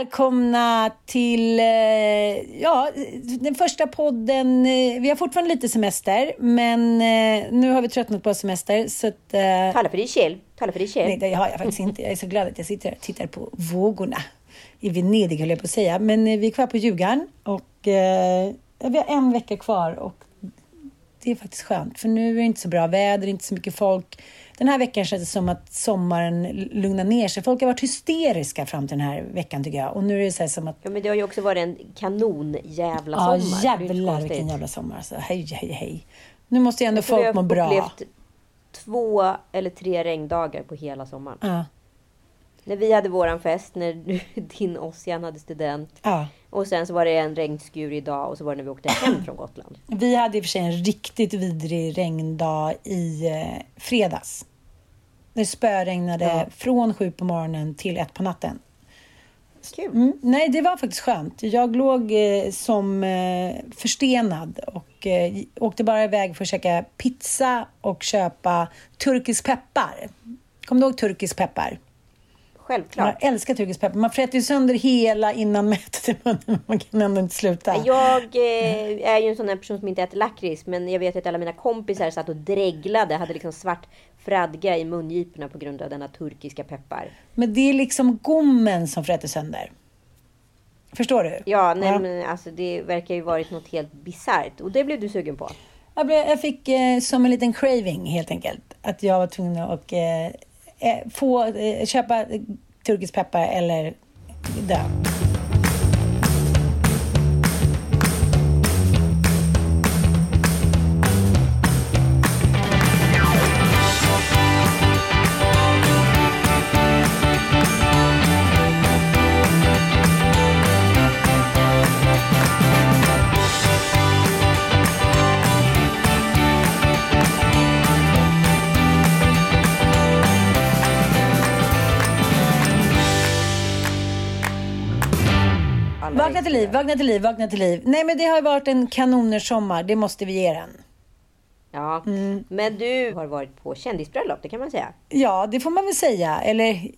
Välkomna till den första podden. Vi har fortfarande lite semester, men nu har vi tröttnat på semester. Så att, Tala för dig Kjell. Nej, det har jag faktiskt inte. Jag är så glad att jag sitter här och tittar på vågorna. I Venedig höll jag på att säga. Men vi är kvar på Ljugan och vi har en vecka kvar. Och det är faktiskt skönt, för nu är det inte så bra väder, inte så mycket folk. Den här veckan känns det som att sommaren lugnar ner sig. Folk har varit hysteriska fram till den här veckan, tycker jag. Och nu är det så här som att... Ja, men det har ju också varit en kanonjävla sommar. Ja, jävlar vilken jävla sommar. Så hej. Nu måste ju ändå folk må bra. Jag har upplevt 2 eller 3 regndagar på hela sommaren. Ja. När vi hade våran fest, när din Ossian hade student. Ja. Och sen så var det en regnskur idag och så var det när vi åkte hem från Gotland. Vi hade i och för sig en riktigt vidrig regndag i fredags. Det spöregnade från 7 på morgonen till 1 på natten. Kul. Nej, det var faktiskt skönt. Jag låg som förstenad och åkte bara iväg för att käka pizza och köpa turkisk peppar. Kommer du ihåg turkisk peppar? Självklart. Jag älskar turkisk peppar. Man frätter ju sönder hela innan mätet i munnen. Man kan ändå inte sluta. Jag är ju en sån här person som inte äter lakrits. Men jag vet att alla mina kompisar satt och dreglade. Hade liksom svart fradga i mungiporna på grund av denna turkiska peppar. Men det är liksom gommen som frätter sönder. Förstår du? Ja, nej, men alltså, det verkar ju varit något helt bisarrt. Och det blev du sugen på. Jag fick som en liten craving helt enkelt. Att jag var tvungen att... köpa turkisk peppar eller dö. Vakna till liv. Nej, men det har varit en kanonsommar. Det måste vi ge den. Ja, men du har varit på kändisbröllop, det kan man säga. Ja, det får man väl säga. Eller,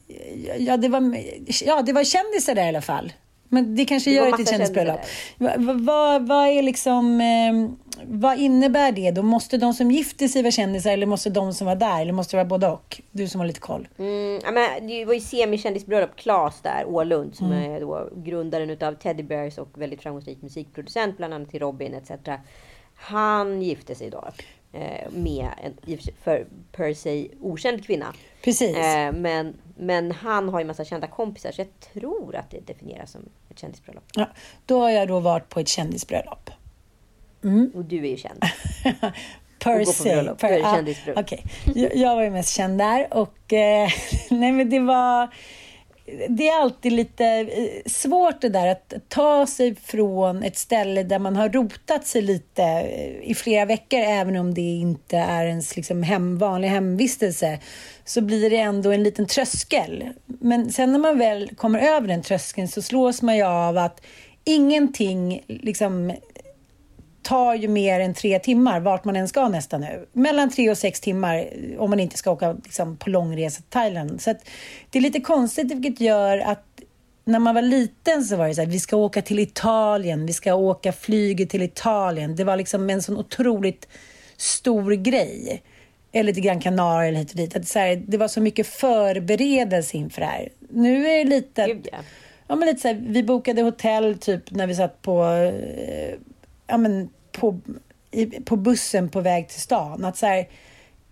det var kändisar där i alla fall. Men det kanske gör det till kändisbröllop. Vad innebär det då? Måste de som gifter sig vara kändisar eller måste de som var där? Eller måste det vara både och? Du som har lite koll. Men det var ju semi-kändisbröllop. Claes där, Åhlund, som är då grundaren utav Teddy Bears och väldigt framgångsrik musikproducent, bland annat till Robin etc. Han gifte sig då med en för sig okänd kvinna. Precis. Men han har ju massa kända kompisar, så jag tror att det definieras som ett kändisbröllop. Ja, då har jag då varit på ett kändisbröllop. Och du är ju känd. Okej. Jag var ju mest känd där och nej, men det är alltid lite svårt det där att ta sig från ett ställe där man har rotat sig lite i flera veckor, även om det inte är ens liksom vanlig hemvistelse, så blir det ändå en liten tröskel. Men sen när man väl kommer över den tröskeln så slås man ju av att ingenting liksom tar ju mer än 3 timmar vart man än ska nästan nu. Mellan 3 och 6 timmar om man inte ska åka liksom, på långresa till Thailand. Så att, det är lite konstigt vilket gör att när man var liten så var det så här, vi ska åka till Italien, vi ska åka flyget till Italien. Det var liksom en sån otroligt stor grej. Eller lite Gran Canaria eller hit och dit. Att så här, det var så mycket förberedelse inför det här. Nu är det lite... Ja, men lite så här, vi bokade hotell typ när vi satt på... ja, men på bussen på väg till stan. Att så här,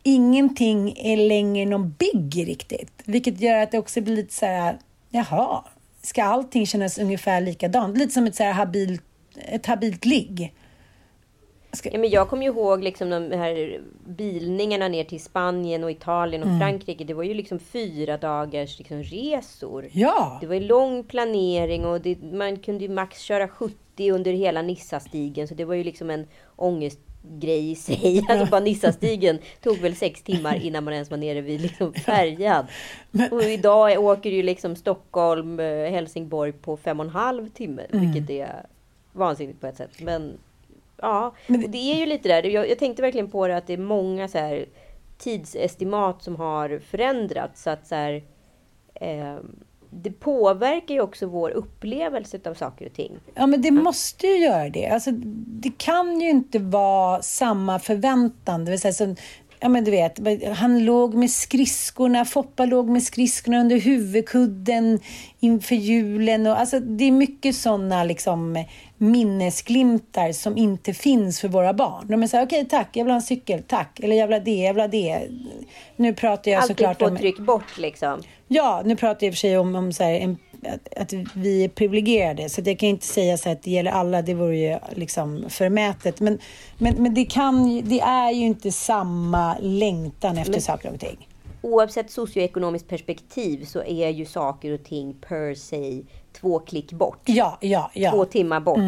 ingenting är längre någon big riktigt. Vilket gör att det också blir lite så här... Jaha, ska allting kännas ungefär likadant? Lite som ett, så här habilt ligg. Ja, men jag kommer ju ihåg liksom de här bilningarna ner till Spanien och Italien och Frankrike. Det var ju liksom 4 dagars liksom resor. Ja. Det var ju lång planering och det, man kunde ju max köra 70 under hela Nissa-stigen. Så det var ju liksom en ångestgrej i sig. Alltså bara Nissa-stigen tog väl 6 timmar innan man ens var nere vid liksom färjan. Och idag åker ju liksom Stockholm, Helsingborg på 5,5 timmar. Vilket är vansinnigt på ett sätt. Men... Ja, och det är ju lite där. Jag tänkte verkligen på det att det är många så här, tidsestimat som har förändrats. Så att så här, det påverkar ju också vår upplevelse av saker och ting. Ja, men det måste ju göra det. Alltså, det kan ju inte vara samma förväntan. Det vill säga, så, ja, men du vet, han låg med skridskorna, Foppa låg med skridskorna under huvudkudden inför julen. Och, alltså, det är mycket sådana liksom... minnesglimtar som inte finns för våra barn. De säger okej, tack, jag vill ha en cykel, tack. Eller jag vill ha det. Nu pratar jag alltid såklart om... Alltid tryck bort liksom. Ja, nu pratar jag i och för sig om så här, att vi är privilegierade. Så jag kan inte säga så här, att det gäller alla. Det vore ju liksom förmätet. Men det är ju inte samma längtan efter saker och ting. Oavsett socioekonomiskt perspektiv så är ju saker och ting per se 2 klick bort. Ja. 2 timmar bort.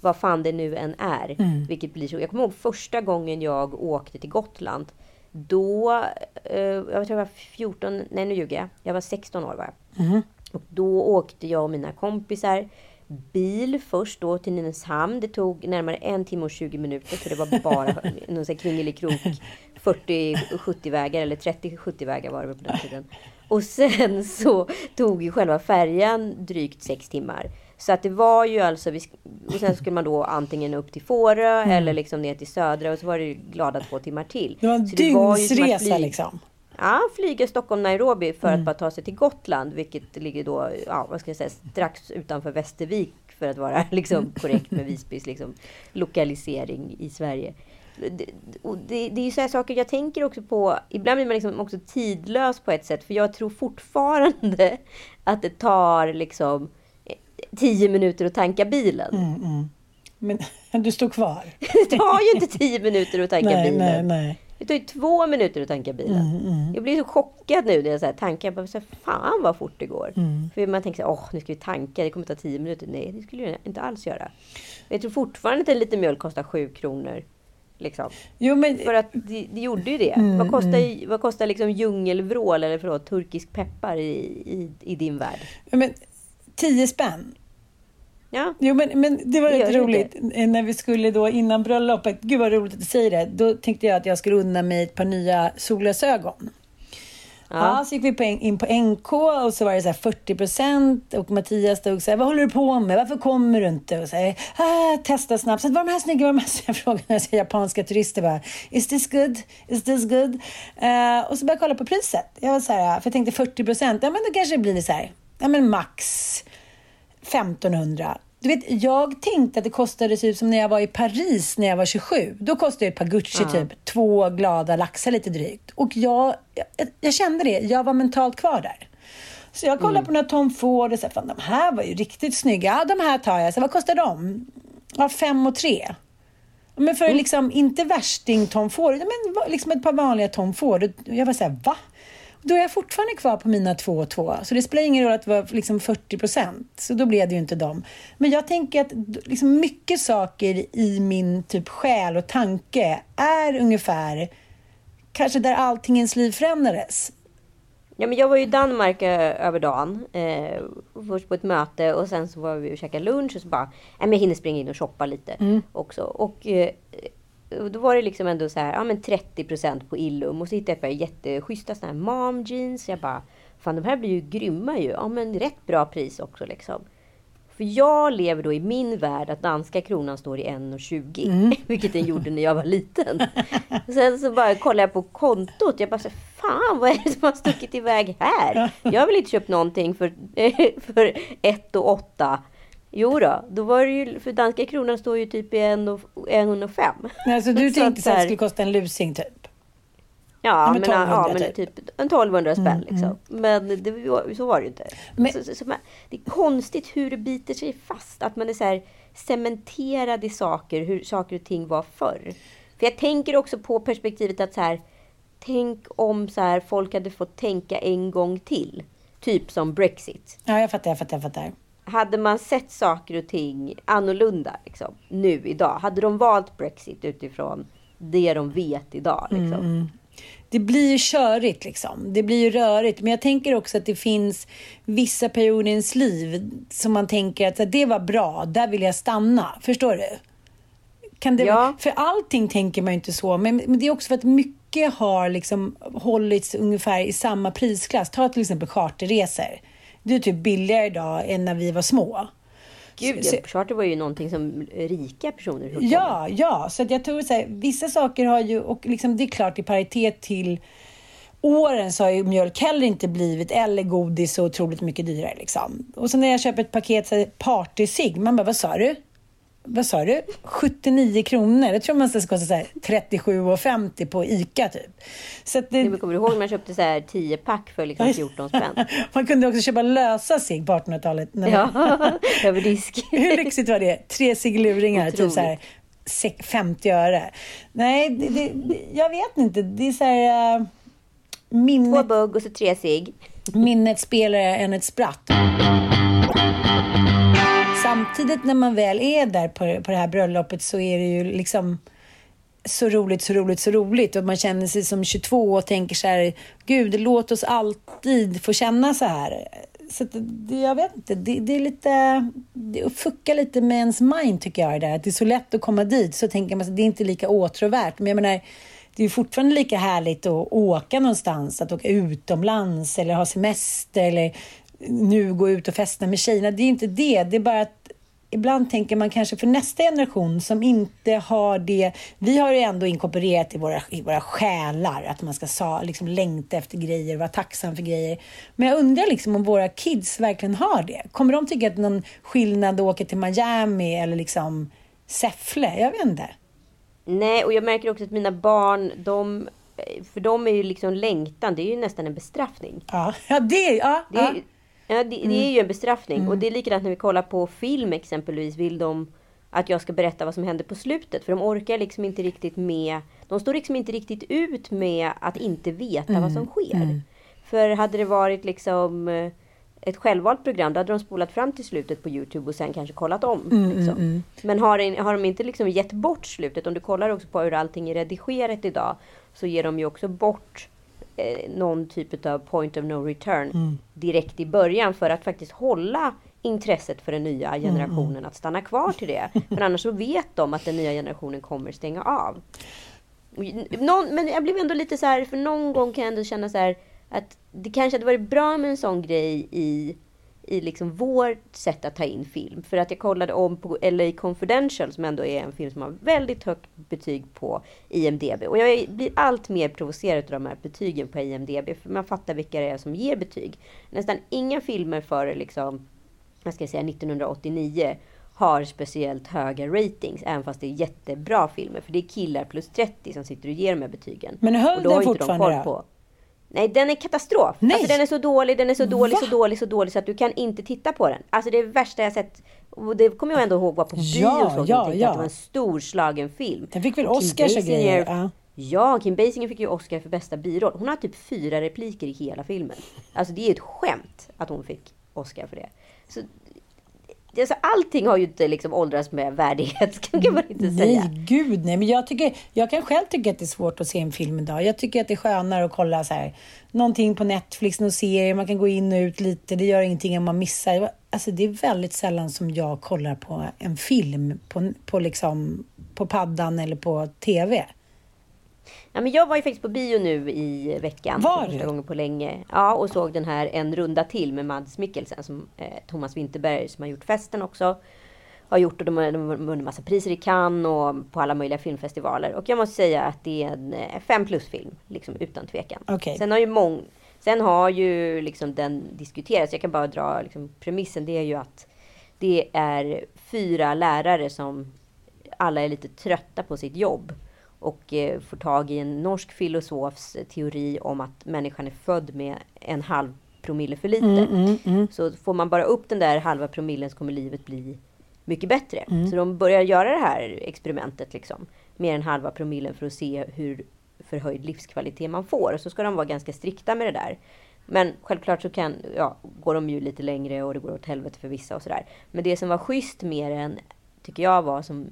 Vad fan det nu än är. Vilket blir så. Jag kommer ihåg första gången jag åkte till Gotland. Då, jag tror jag var 14, nej nu ljuger jag. Jag var 16 år var jag. Och då åkte jag och mina kompisar bil först då till Nynäshamn. Det tog närmare 1 timme och 20 minuter. För det var bara någon sån kringelig krok. 40-70-vägar eller 30-70-vägar var det på den tiden. Och sen så tog ju själva färjan drygt 6 timmar. Så att det var ju alltså... Och sen skulle man då antingen upp till Fårö eller liksom ner till Södra. Och så var det glada 2 timmar till. Det var en dygnsresa liksom. Ja, flyga Stockholm-Nairobi för att bara ta sig till Gotland. Vilket ligger då, ja, vad ska jag säga, strax utanför Västervik. För att vara liksom korrekt med Visbys liksom, lokalisering i Sverige. Det är ju så här saker jag tänker också på. Ibland blir man liksom också tidlös på ett sätt. För jag tror fortfarande att det tar liksom 10 minuter att tanka bilen. Men du står kvar. Det tar ju inte 10 minuter att tanka bilen. Nej. Det tar ju 2 minuter att tanka bilen. Jag blir så chockad nu när jag så här tankar. Jag bara, så här, fan vad fort det går. För man tänker så här, nu ska vi tanka. Det kommer ta 10 minuter. Nej, det skulle jag inte alls göra. Jag tror fortfarande att en liten mjölk kostar 7 kronor. Liksom. Jo, men... För att det gjorde ju det. Vad kostar liksom djungelvrål eller förlåt, turkisk peppar i din värld? Ja, men 10 spänn. Ja. Jo, men det var rätt roligt. När vi skulle då innan bröllopet, gud vad roligt att du säger det. Då tänkte jag att jag skulle unna mig ett par nya solglasögon. Ja, så gick vi in på NK och så var det så här 40% och Mattias stod så här, vad håller du på med? Varför kommer du inte? Och så här, testa snabbt. Så var de här snygga? Jag frågade så här, japanska turister bara, is this good? Och så började jag kolla på priset. Jag var så här, för jag tänkte 40%, ja men då kanske det blir så här, ja men max 1500. Du vet, jag tänkte att det kostade typ som när jag var i Paris när jag var 27. Då kostade ett par Gucci typ 2 glada laxar lite drygt. Och jag kände det. Jag var mentalt kvar där. Så jag kollade på några Tom Ford och så här, fan, de här var ju riktigt snygga. Ja, de här tar jag. Så vad kostar de? Ja, 5 och 3. Men för liksom, inte värsting Tom Ford. Men liksom ett par vanliga Tom Ford. Jag var så här, va? Då är jag fortfarande kvar på mina 2 och 2. Så det spelar ingen roll att det var liksom 40%. Så då blev det ju inte dem. Men jag tänker att liksom mycket saker i min typ själ och tanke är ungefär kanske där allting ens liv förändrades. Ja, men jag var ju i Danmark över dagen. Först på ett möte och sen så var vi och käkade lunch och så bara, men jag hinner springa in och shoppa lite också. Och då var det liksom ändå så här, ja men 30% på Illum. Och så hittade jag ett par jätteschyssta sådana här mom jeans. Jag bara, fan de här blir ju grymma ju. Ja men rätt bra pris också liksom. För jag lever då i min värld att danska kronan står i 1,20. Vilket den gjorde när jag var liten. Sen så bara kollade jag på kontot. Jag bara så, fan vad är det som har stuckit iväg här? Jag har väl inte köpt någonting för 1,8. Jo då var det ju, för danska kronan står ju typ i 1,05. Nej, så du tänkte så att det skulle kosta en lusing typ? Ja, men 1200, typ en 1200 spänn liksom. Men det, så var det ju inte. Men, så det är konstigt hur det biter sig fast. Att man är så här cementerad i saker, hur saker och ting var förr. För jag tänker också på perspektivet att så här, tänk om så här, folk hade fått tänka en gång till. Typ som Brexit. Ja, jag fattar. Hade man sett saker och ting annorlunda liksom, nu idag? Hade de valt Brexit utifrån det de vet idag liksom? Det blir ju körigt liksom. Det blir ju rörigt. Men jag tänker också att det finns vissa perioder i ens liv som man tänker att det var bra. Där vill jag stanna. Förstår du? Kan det vara? För allting tänker man ju inte så. Men det är också för att mycket har liksom hållits ungefär i samma prisklass. Ta till exempel charterresor. Det är typ billigare idag än när vi var små. Gud, charter var ju någonting som rika personer höll på med. Ja, så att jag tror så här, vissa saker har ju, och liksom det är klart i paritet till åren så har ju mjölk heller inte blivit, eller godis, så otroligt mycket dyrare liksom. Och sen när jag köper ett paket så här, partysig, man bara, vad sa du? 79 kronor. Jag tror man ska kosta så här 37,50 på ICA typ. Så att det... Kommer du ihåg när man köpte så här 10 pack för liksom 14 spänn? Man kunde också köpa lösa cigg på 1800-talet. Över disk. Hur lyxigt var det? 3 ciggluringar, typ så här 50 öre. Nej, jag vet inte. Det är så här... 2 bugg och så 3 cigg. Minnet spelar än ett spratt. Samtidigt när man väl är där på det här bröllopet så är det ju liksom så roligt. Och man känner sig som 22 och tänker så här, gud låt oss alltid få känna så här. Så det, jag vet inte, det är lite, det fuckar lite med ens mind tycker jag det där. Att det är så lätt att komma dit så tänker man att det är inte lika åtråvärt. Men jag menar, det är ju fortfarande lika härligt att åka någonstans, att åka utomlands eller ha semester eller... nu gå ut och festa med tjejerna. Det är inte det. Det är bara att ibland tänker man kanske för nästa generation som inte har det. Vi har ju ändå inkorporerat i våra själar att man ska liksom, längta efter grejer, vara tacksam för grejer. Men jag undrar liksom om våra kids verkligen har det. Kommer de tycka att någon skillnad att åka till Miami eller liksom Säffle? Jag vet inte. Nej, och jag märker också att mina barn, för de är ju liksom längtan. Det är ju nästan en bestraffning. Det är ju en bestraffning. Och det är likadant när vi kollar på film exempelvis. Vill de att jag ska berätta vad som händer på slutet? För de orkar liksom inte riktigt med. De står liksom inte riktigt ut med att inte veta vad som sker. För hade det varit liksom ett självvalt program, då hade de spolat fram till slutet på YouTube och sen kanske kollat om. Men har de inte liksom gett bort slutet? Om du kollar också på hur allting är redigerat idag, så ger de ju också bort någon typ av point of no return direkt i början för att faktiskt hålla intresset för den nya generationen att stanna kvar till det. Men annars så vet de att den nya generationen kommer stänga av. Men jag blev ändå lite så här, för någon gång kan jag ändå känna så här att det kanske hade varit bra med en sån grej i liksom vårt sätt att ta in film. För att jag kollade om på LA Confidential, som ändå är en film som har väldigt högt betyg på IMDb. Och jag blir allt mer provocerad av de här betygen på IMDb, för man fattar vilka det är som ger betyg. Nästan inga filmer före liksom, jag ska säga 1989 har speciellt höga ratings, även fast det är jättebra filmer. För det är killar plus 30 som sitter och ger de här betygen. Men höll den fortfarande då? Nej, den är katastrof. Nej. Alltså den är så dålig, så dålig så att du kan inte titta på den. Alltså det är det värsta jag sett. Och det kommer jag ändå ihåg var på bio och så. Ja. Det var en storslagen film. Den fick väl Oscar så grejer. Ja, Kim Basinger fick ju Oscar för bästa biroll. Hon har typ 4 repliker i hela filmen. Alltså det är ju ett skämt att hon fick Oscar för det. Så alltså, allting har ju inte liksom åldrats med värdighet, kan man inte säga. Nej, gud nej. Men jag kan själv tycka att det är svårt att se en film idag. Jag tycker att det är skönare att kolla så här, någonting på Netflix, någon serie. Man kan gå in och ut lite, det gör ingenting om man missar. Alltså det är väldigt sällan som jag kollar på en film på liksom på paddan eller på tv. Ja, men jag var ju faktiskt på bio nu i veckan. Var? Första gången på länge. Ja, och såg den här En runda till med Mads Mikkelsen, som Thomas Winterberg som har gjort festen också. Har gjort, och de har vunnit massa priser i Cannes och på alla möjliga filmfestivaler. Och jag måste säga att det är en 5+-film, liksom, utan tvekan. Okay. Sen har ju liksom den diskuterats. Jag kan bara dra liksom premissen. Det är ju att det är 4 lärare som alla är lite trötta på sitt jobb. Och får tag i en norsk filosofs teori om att människan är född med 0,5 promille för lite. Så får man bara upp den där halva promillen så kommer livet bli mycket bättre. Så de börjar göra det här experimentet liksom, med 0,5 promille för att se hur förhöjd livskvalitet man får. Och så ska de vara ganska strikta med det där. Men självklart så går de ju lite längre och det går åt helvete för vissa och sådär. Men det som var schysst med den, tycker jag, var som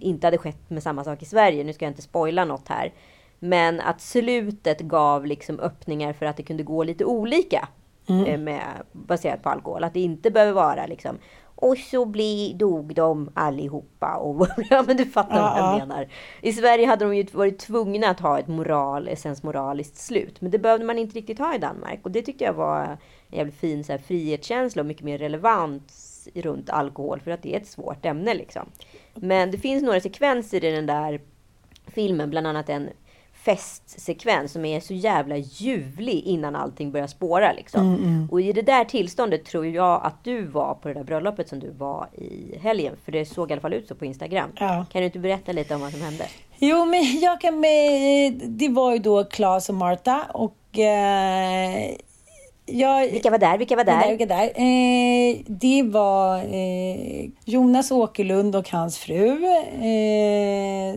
inte hade skett med samma sak i Sverige. Nu ska jag inte spoila något här. Men att slutet gav liksom öppningar för att det kunde gå lite olika. Baserat på alkohol. Att det inte behöver vara liksom, och så dog de allihopa. Och, ja, men du fattar vad jag menar. I Sverige hade de ju varit tvungna att ha ett moraliskt slut. Men det behövde man inte riktigt ha i Danmark. Och det tyckte jag var en jävligt fin så här, frihetskänsla och mycket mer relevant runt alkohol. För att det är ett svårt ämne liksom. Men det finns några sekvenser i den där filmen, bland annat en festsekvens som är så jävla ljuvlig innan allting börjar spåra liksom. Och i det där tillståndet tror jag att du var på det där bröllopet som du var i helgen, för det såg i alla fall ut så på Instagram. Kan du inte berätta lite om vad som hände? Jo, men jag kan, det var ju då Claes och Marta och Vilka var där? Det var Jonas Åkerlund och hans fru.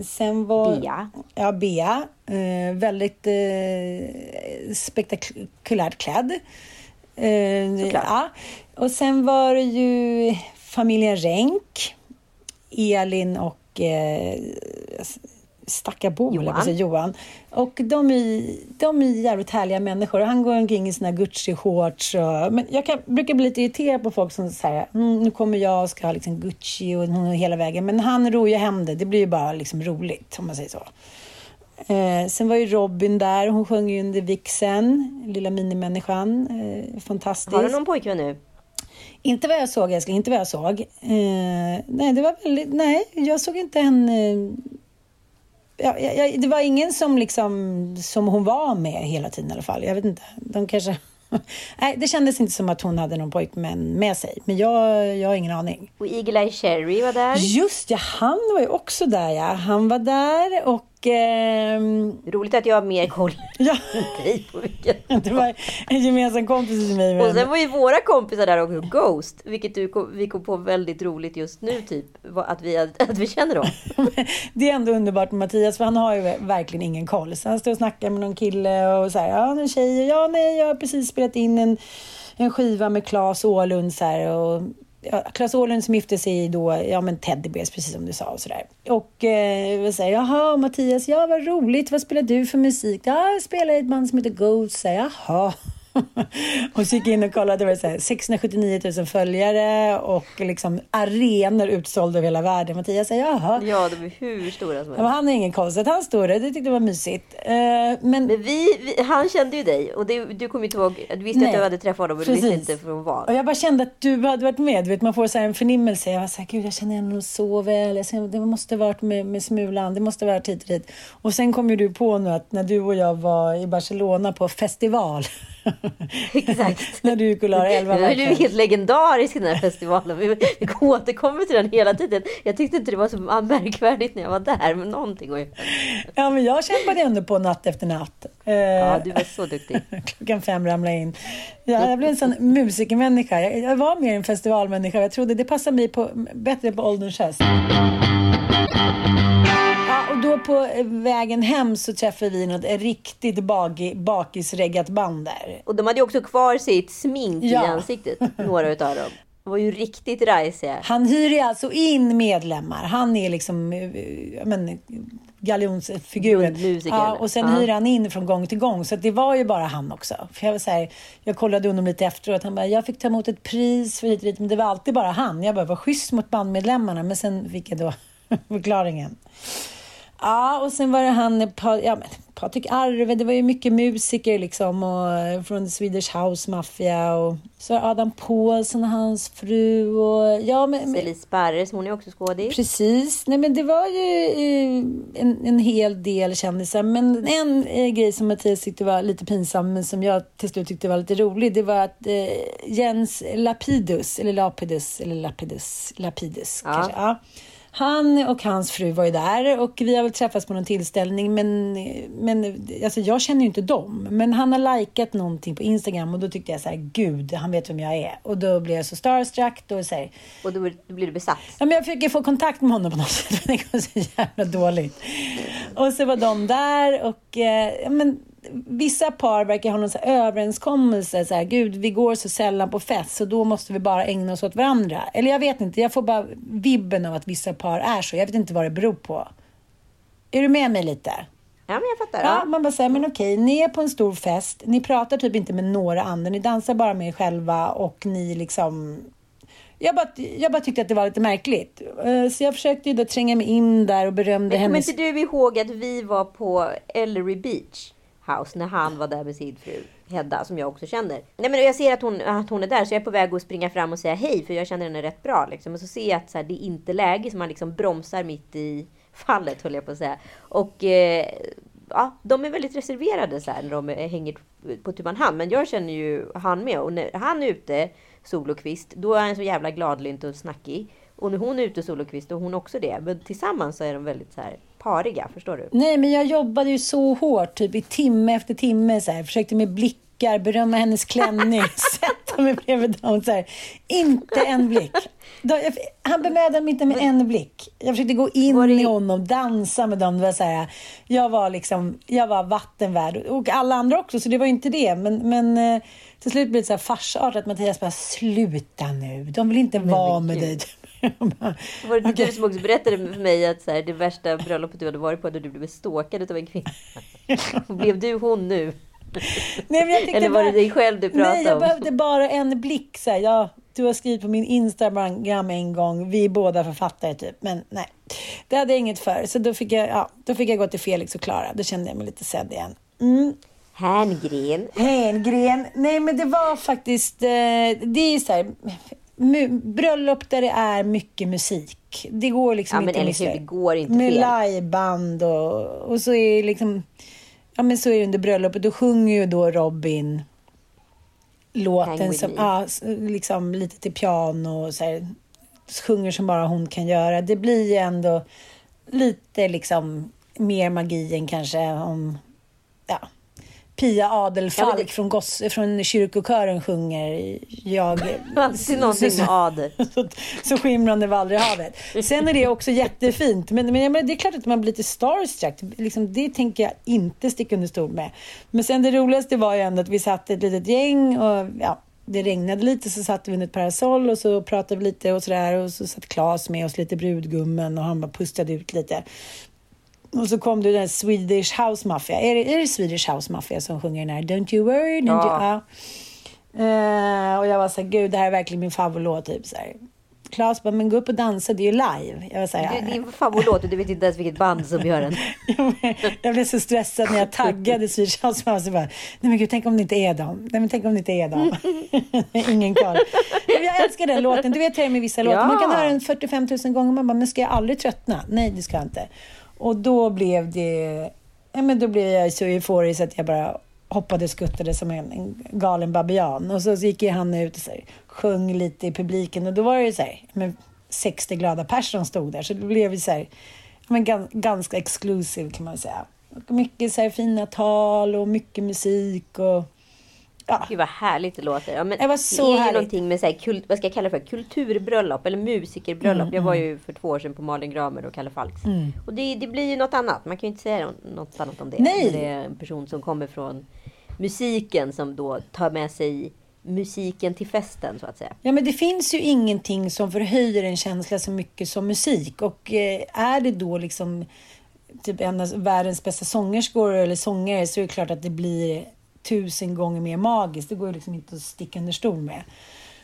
Sen var Bea. Ja, Bea. Väldigt spektakulärt klädd. Ja. Och sen var det ju familjen Renk. Elin och Stackabo, Johan. Och de är jävligt härliga människor. Han går omkring i sina Gucci-shorts. Men jag brukar bli lite irriterad på folk som säger nu kommer jag och ska ha liksom Gucci och hela vägen. Men han ror ju hem det. Det blir ju bara liksom roligt, om man säger så. Sen var ju Robin där. Hon sjöng ju under vixen. Lilla minimänniskan. Fantastiskt. Har du någon pojkvän nu? Inte vad jag såg, älskling. Inte vad jag såg. Nej, det var väldigt... Nej, jag såg inte en... det var ingen som liksom, som hon var med hela tiden i alla fall. Jag vet inte, de kanske... Nej, det kändes inte som att hon hade någon pojkvän med sig. Men jag har ingen aning. Och Eagle Eye Cherry var där. Just ja, han var ju också där, ja. Han var där och... Roligt att jag har mer koll på vilken. Det var en gemensam kompis till mig. Och sen var ju våra kompisar där också, Ghost. Vilket vi kom på väldigt roligt just nu, typ. Att vi känner dem. Det är ändå underbart med Mattias, för han har ju verkligen ingen koll. Så han står och snackar med någon kille och så här, ja, en tjej. Ja, nej, jag har precis spelat in en skiva med Claes Åhlund så här, och Claes Åhlund som gifte sig då, Teddy Bears, precis som du sa och sådär. Och säger, jaha Mattias, ja vad roligt, vad spelar du för musik? Ja, jag spelar i ett band som heter Gold, så här, jaha. Och så gick in och kollade, det var så här, 679 000 följare och liksom arenor utsålda över hela världen. Mattias säger, jaha. Ja, de är hur stora som helst. Ja, han har ingen konstigt, han står det tyckte det var mysigt. Men han kände ju dig och du kom inte ihåg, du visste att du hade träffat honom och du visste inte från var. Och jag bara kände att du hade varit med, vet, man får så här en förnimmelse. Jag var så här, gud jag känner henne så väl, det måste varit med Smulan, det måste varit hit. Och sen kom ju du på nu att när du och jag var i Barcelona på festival. Exakt. När du gick och lade 11 veckor. Du är helt legendarisk i den här festivalen. Vi återkommer till den hela tiden. Jag tyckte inte det var så märkvärdigt när jag var där, men någonting var ju... Ja, men jag kämpade ändå på natt efter natt. Ja, du var så duktig. Klockan 5 ramlade in. Jag blev en sån musikermänniska. Jag var mer en festivalmänniska. Jag trodde det passade mig bättre på ålderns höst. Ja, och då på vägen hem så träffade vi något riktigt bakisreggat band där. Och de hade ju också kvar sitt smink i ansiktet, några utav dem. var ju riktigt rejsig. Han hyr ju alltså in medlemmar. Han är liksom galjonsfiguren. Ja, och sen hyr han in från gång till gång. Så det var ju bara han också. För jag var så här, jag kollade honom lite efteråt. Han bara, jag fick ta emot ett pris för hit. Men det var alltid bara han. Jag bara var schysst mot bandmedlemmarna. Men sen fick jag då förklaringen. Ja, och sen var det han Patrik Arve, det var ju mycket musiker liksom, och från Swedish House Mafia, och så Adam Paulsson, hans fru, och ja, men Celis Barres, hon är också skådis. Precis. Nej, men det var ju en hel del kändisar, men en grej som Mattias tyckte var lite pinsam men som jag till slut tyckte var lite rolig, det var att Jens Lapidus ja. Kanske. Ja. Han och hans fru var ju där, och vi har väl träffats på någon tillställning, men alltså jag känner ju inte dem, men han har likat någonting på Instagram, och då tyckte jag så här, gud, han vet vem jag är, och då blev jag så starstruck och så här, och då blir du besatt. Ja, men jag fick få kontakt med honom på något sätt, det var så jävla dåligt. Och så var de där, och men vissa par verkar ha någon så här överenskommelse, så här, gud, vi går så sällan på fest, så då måste vi bara ägna oss åt varandra. Eller jag vet inte, jag får bara vibben av att vissa par är så. Jag vet inte vad det beror på. Är du med mig lite? Ja, men jag fattar. Ja, man bara säger, men okej, ni är på en stor fest, ni pratar typ inte med några andra, ni dansar bara med er själva, och ni liksom... Jag bara tyckte att det var lite märkligt. Så jag försökte ju då tränga mig in där och berömde henne. Men kommer inte du ihåg att vi var på Ellery Beach House när han var där med sin fru Hedda, som jag också känner. Nej, men jag ser att hon är där, så jag är på väg att springa fram och säga hej, för jag känner henne rätt bra liksom. Och så ser jag att så här, det är inte läge, så man liksom bromsar mitt i fallet, håller jag på att säga. Och ja, de är väldigt reserverade så här, när de hänger på typ en hand. Men jag känner ju han med, och när han är ute, Sol och Kvist, då är han så jävla gladlynt och snackig. Och när hon är ute, Sol och Kvist, och hon också det. Men tillsammans så är de väldigt så här pariga, förstår du? Nej, men jag jobbade ju så hårt, typ i timme efter timme så här, försökte med blickar berömma hennes klänning, sätta mig bredvid dem så här. Inte en blick. Han bemödade mig inte med en blick. Jag försökte gå in i honom, dansa med dem, det var så här, jag var vattenvärd, och alla andra också, så det var ju inte det, men till slut blev det så här farsart att Mattias bara, sluta nu. De vill inte vara med dig. Var det du som också berättade för mig att så här, det värsta bröllopet du hade varit på, när du blev stalkad av en kvinna? Blev du hon nu? Nej, men jag tyckte, eller var det dig själv du pratade om? Nej, jag behövde bara en blick. Så här, du har skrivit på min Instagram en gång, vi är båda författare typ. Men nej, det hade jag inget för. Så då fick jag gå till Felix och Klara. Då kände jag mig lite sedd igen. Mm. Hängren. Nej, men det var faktiskt... det är så här... bröllop där det är mycket musik. Det går liksom inte missar. Det går inte med liveband och så är liksom, ja, men så är det under bröllopet, då sjunger ju då Robin låten som liksom lite till piano och så här, sjunger som bara hon kan göra. Det blir ju ändå lite liksom mer magi än kanske om Pia Adelfalk från kyrkokören sjunger jag till någonting med Adel. Så skimrande Valderhavet. Sen är det också jättefint, men det är klart att man blir lite starstruck. Liksom, det tänker jag inte sticka under stol med. Men sen det roligaste var ju ändå att vi satt ett litet gäng, och det regnade lite, så satt vi under ett parasoll och så pratade vi lite och sådär, och så satt Claes med oss lite, brudgummen, och han bara pustade ut lite. Och så kom det den Swedish House Mafia. Är det Swedish House Mafia som sjunger den här Don't You Worry? Och jag var så här, gud, det här är verkligen min favoritlåt typ så här. Claes bara, men gå upp och dansa, det är ju live. Jag var så här, det är din favoritlåt och du vet inte ens vilket band som gör den. Jag blev så stressad när jag taggade Swedish House Mafia. Bara, nej men gud, tänk om det inte är dem. Ingen koll. Jag älskar den låten. Du vet hur det är med vissa låtar. Man kan höra den 45 000 gånger. Man bara, men ska jag aldrig tröttna? Nej, det ska jag inte. Och då blev det... Ja, men då blev jag så euforisk att jag bara hoppade och skuttade som en galen babian. Och så gick han ut och så här, sjöng lite i publiken. Och då var det så här... Men 60 glada personer stod där. Så det blev så här... Men ganska exklusiv kan man säga. Och mycket så här fina tal och mycket musik och... Ja. Gud vad härligt det låter. Ja, men det var så härligt. Någonting med så här, vad ska jag kalla det för? Kulturbröllop eller musikerbröllop. Jag var ju för 2 år sedan på Malin Gramer och Kalle Falks. Mm. Och det blir ju något annat. Man kan ju inte säga något annat om det. Nej. Det är en person som kommer från musiken som då tar med sig musiken till festen så att säga. Ja, men det finns ju ingenting som förhöjer en känsla så mycket som musik. Och är det då liksom typ en av världens bästa sångerskor eller sångare, så är det klart att det blir 1000 gånger mer magiskt. Det går ju liksom inte att sticka under stol med.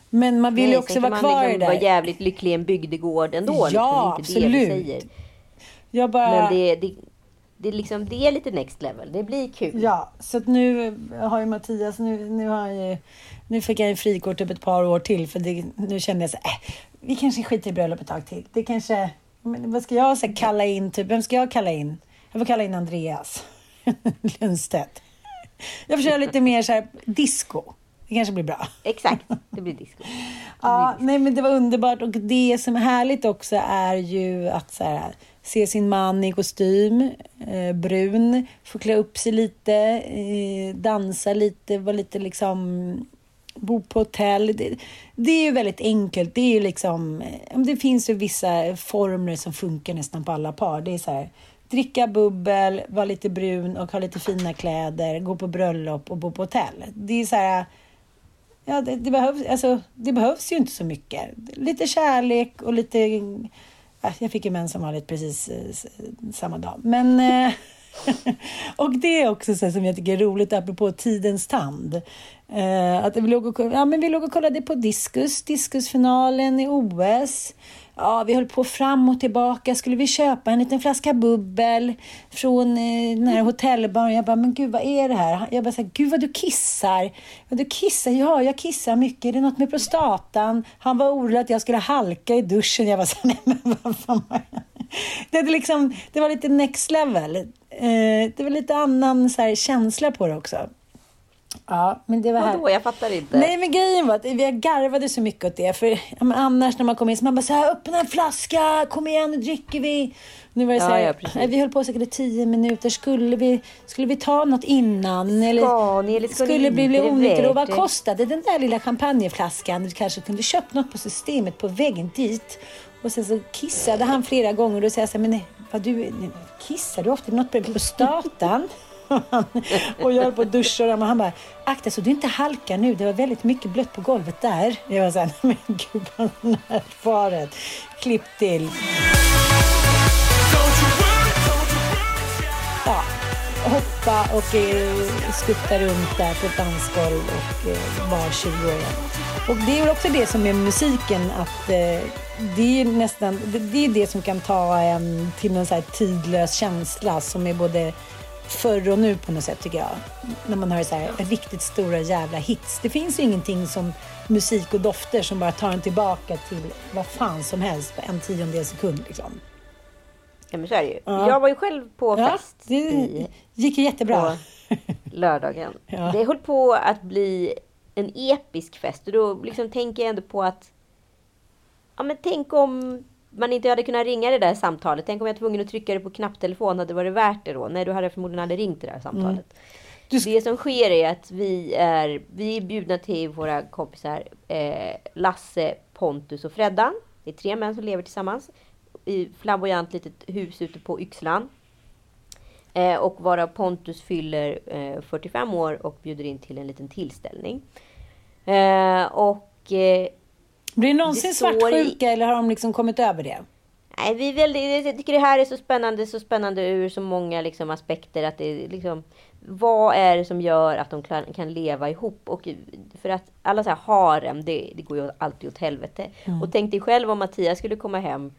Men man vill ju också vara kvar liksom där. Man var jävligt lycklig i en bygdegård ändå. Ja, liksom, inte absolut. Det du säger. Jag bara... Men det är liksom, det är lite next level. Det blir kul. Ja, så att nu har ju Mattias, nu fick jag ju frikort upp ett par år till. För det, nu kände jag så här, vi kanske skiter i bröllop ett tag till. Det kanske, men vad ska jag så här, kalla in typ? Vem ska jag kalla in? Jag får kalla in Andreas Lundstedt. Jag försöker lite mer så här, disco. Det kanske blir bra. Exakt, det blir disco. Ja, nej men det var underbart. Och det som är härligt också är ju att så här, se sin man i kostym, brun, få klä upp sig lite, dansa lite, vara lite liksom, bo på hotell. Det är ju väldigt enkelt. Det är ju liksom, det finns ju vissa formler som funkar nästan på alla par. Det är så här, dricka bubbel, vara lite brun och ha lite fina kläder, gå på bröllop och bo på hotell. Det är så här, ja, det behövs, alltså, det behövs ju inte så mycket. Lite kärlek och lite... Jag fick ju män som vanligt precis samma dag. Men, och det är också så som jag tycker är roligt apropå tidens tand. Att vi låg och kollade på diskusfinalen i OS. Ja, vi höll på fram och tillbaka. Skulle vi köpa en liten flaska bubbel från den här hotellbaren? Jag bara, men gud, vad är det här? Jag bara, så här, gud vad du kissar. Vad du kissar? Ja, jag kissar mycket. Är det något med prostatan? Han var orolig att jag skulle halka i duschen. Jag bara, så här, nej men vad fan var det? Liksom, det var lite next level. Det var lite annan så här, känsla på det också. Ja, men det var här. Vadå? Jag fattar inte. Nej, men grejen var att vi garvade så mycket åt det. För ja, annars när man kom in så man bara så här, öppna en flaska, kom igen, nu dricker vi. Nu var det så här, ja, vi höll på säkert 10 minuter. Skulle vi ta något innan? Eller skulle vi bli onyttig? Och vad kostade den där lilla champagneflaskan? Du kanske kunde köpa något på systemet på vägen dit. Och sen så kissade han flera gånger. Och då säger jag så här, men vad du, kissar du ofta något på prostatan? Och jag höll på att duscha och han bara, akta så du inte halkar nu, det var väldigt mycket blött på golvet där. Jag var såhär, men gud vad närfaret. Klipp till. Ja, hoppa och skutta runt där på ett dansgolv och var 20 år. Och det är väl också det som är musiken, att det är nästan, det är det som kan ta en till någon så här tidlös känsla som är både förr och nu på något sätt tycker jag. När man hör så här riktigt stora jävla hits. Det finns ju ingenting som musik och dofter som bara tar en tillbaka till vad fan som helst på en 10:e sekund liksom. Ja men så är det ju. Ja. Jag var ju själv på fest. Ja, det gick ju jättebra. Lördagen. Ja. Det höll på att bli en episk fest. Och då liksom tänker jag ändå på att, ja men tänk om man inte hade kunnat ringa det där samtalet. Tänk om jag var tvungen att trycka det på knapptelefon. Hade det varit värt det då? Nej, då hade jag förmodligen aldrig ringt det där samtalet. Det som sker är att vi är bjudna till våra kompisar Lasse, Pontus och Freddan. Det är 3 män som lever tillsammans. I flamboyant litet hus ute på Yxlan. Och varav Pontus fyller 45 år och bjuder in till en liten tillställning. Blir det någonsin svartsjuka eller har de liksom kommit över det? Nej, jag tycker det här är så spännande ur så många liksom aspekter. Att det liksom, vad är det som gör att de kan leva ihop? Och för att alla så här harem, det går ju alltid åt helvete. Mm. Och tänk dig själv om Mattias skulle komma hem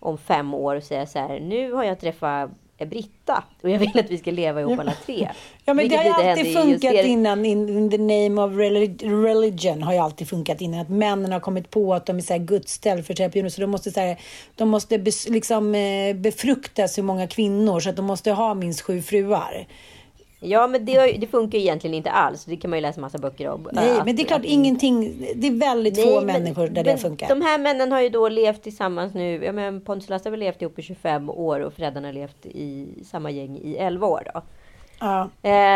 om 5 år och säga så här, nu har jag träffat Britta och jag vill att vi ska leva ihop alla 3. Ja, men vilket det har ju alltid funkat innan, in the name of religion har ju alltid funkat innan, att männen har kommit på att de är så här gudställ för terapeuter, så de måste så här, de måste liksom befrukta så många kvinnor så att de måste ha minst 7 fruar. Ja, men det funkar ju egentligen inte alls. Det kan man ju läsa massa böcker om. Nej, men det är klart ingenting. Det är väldigt få människor där det funkar. De här männen har ju då levt tillsammans nu. Ja, men Pontus Lasse har väl levt ihop i 25 år och Freddan har levt i samma gäng i 11 år då. Ja.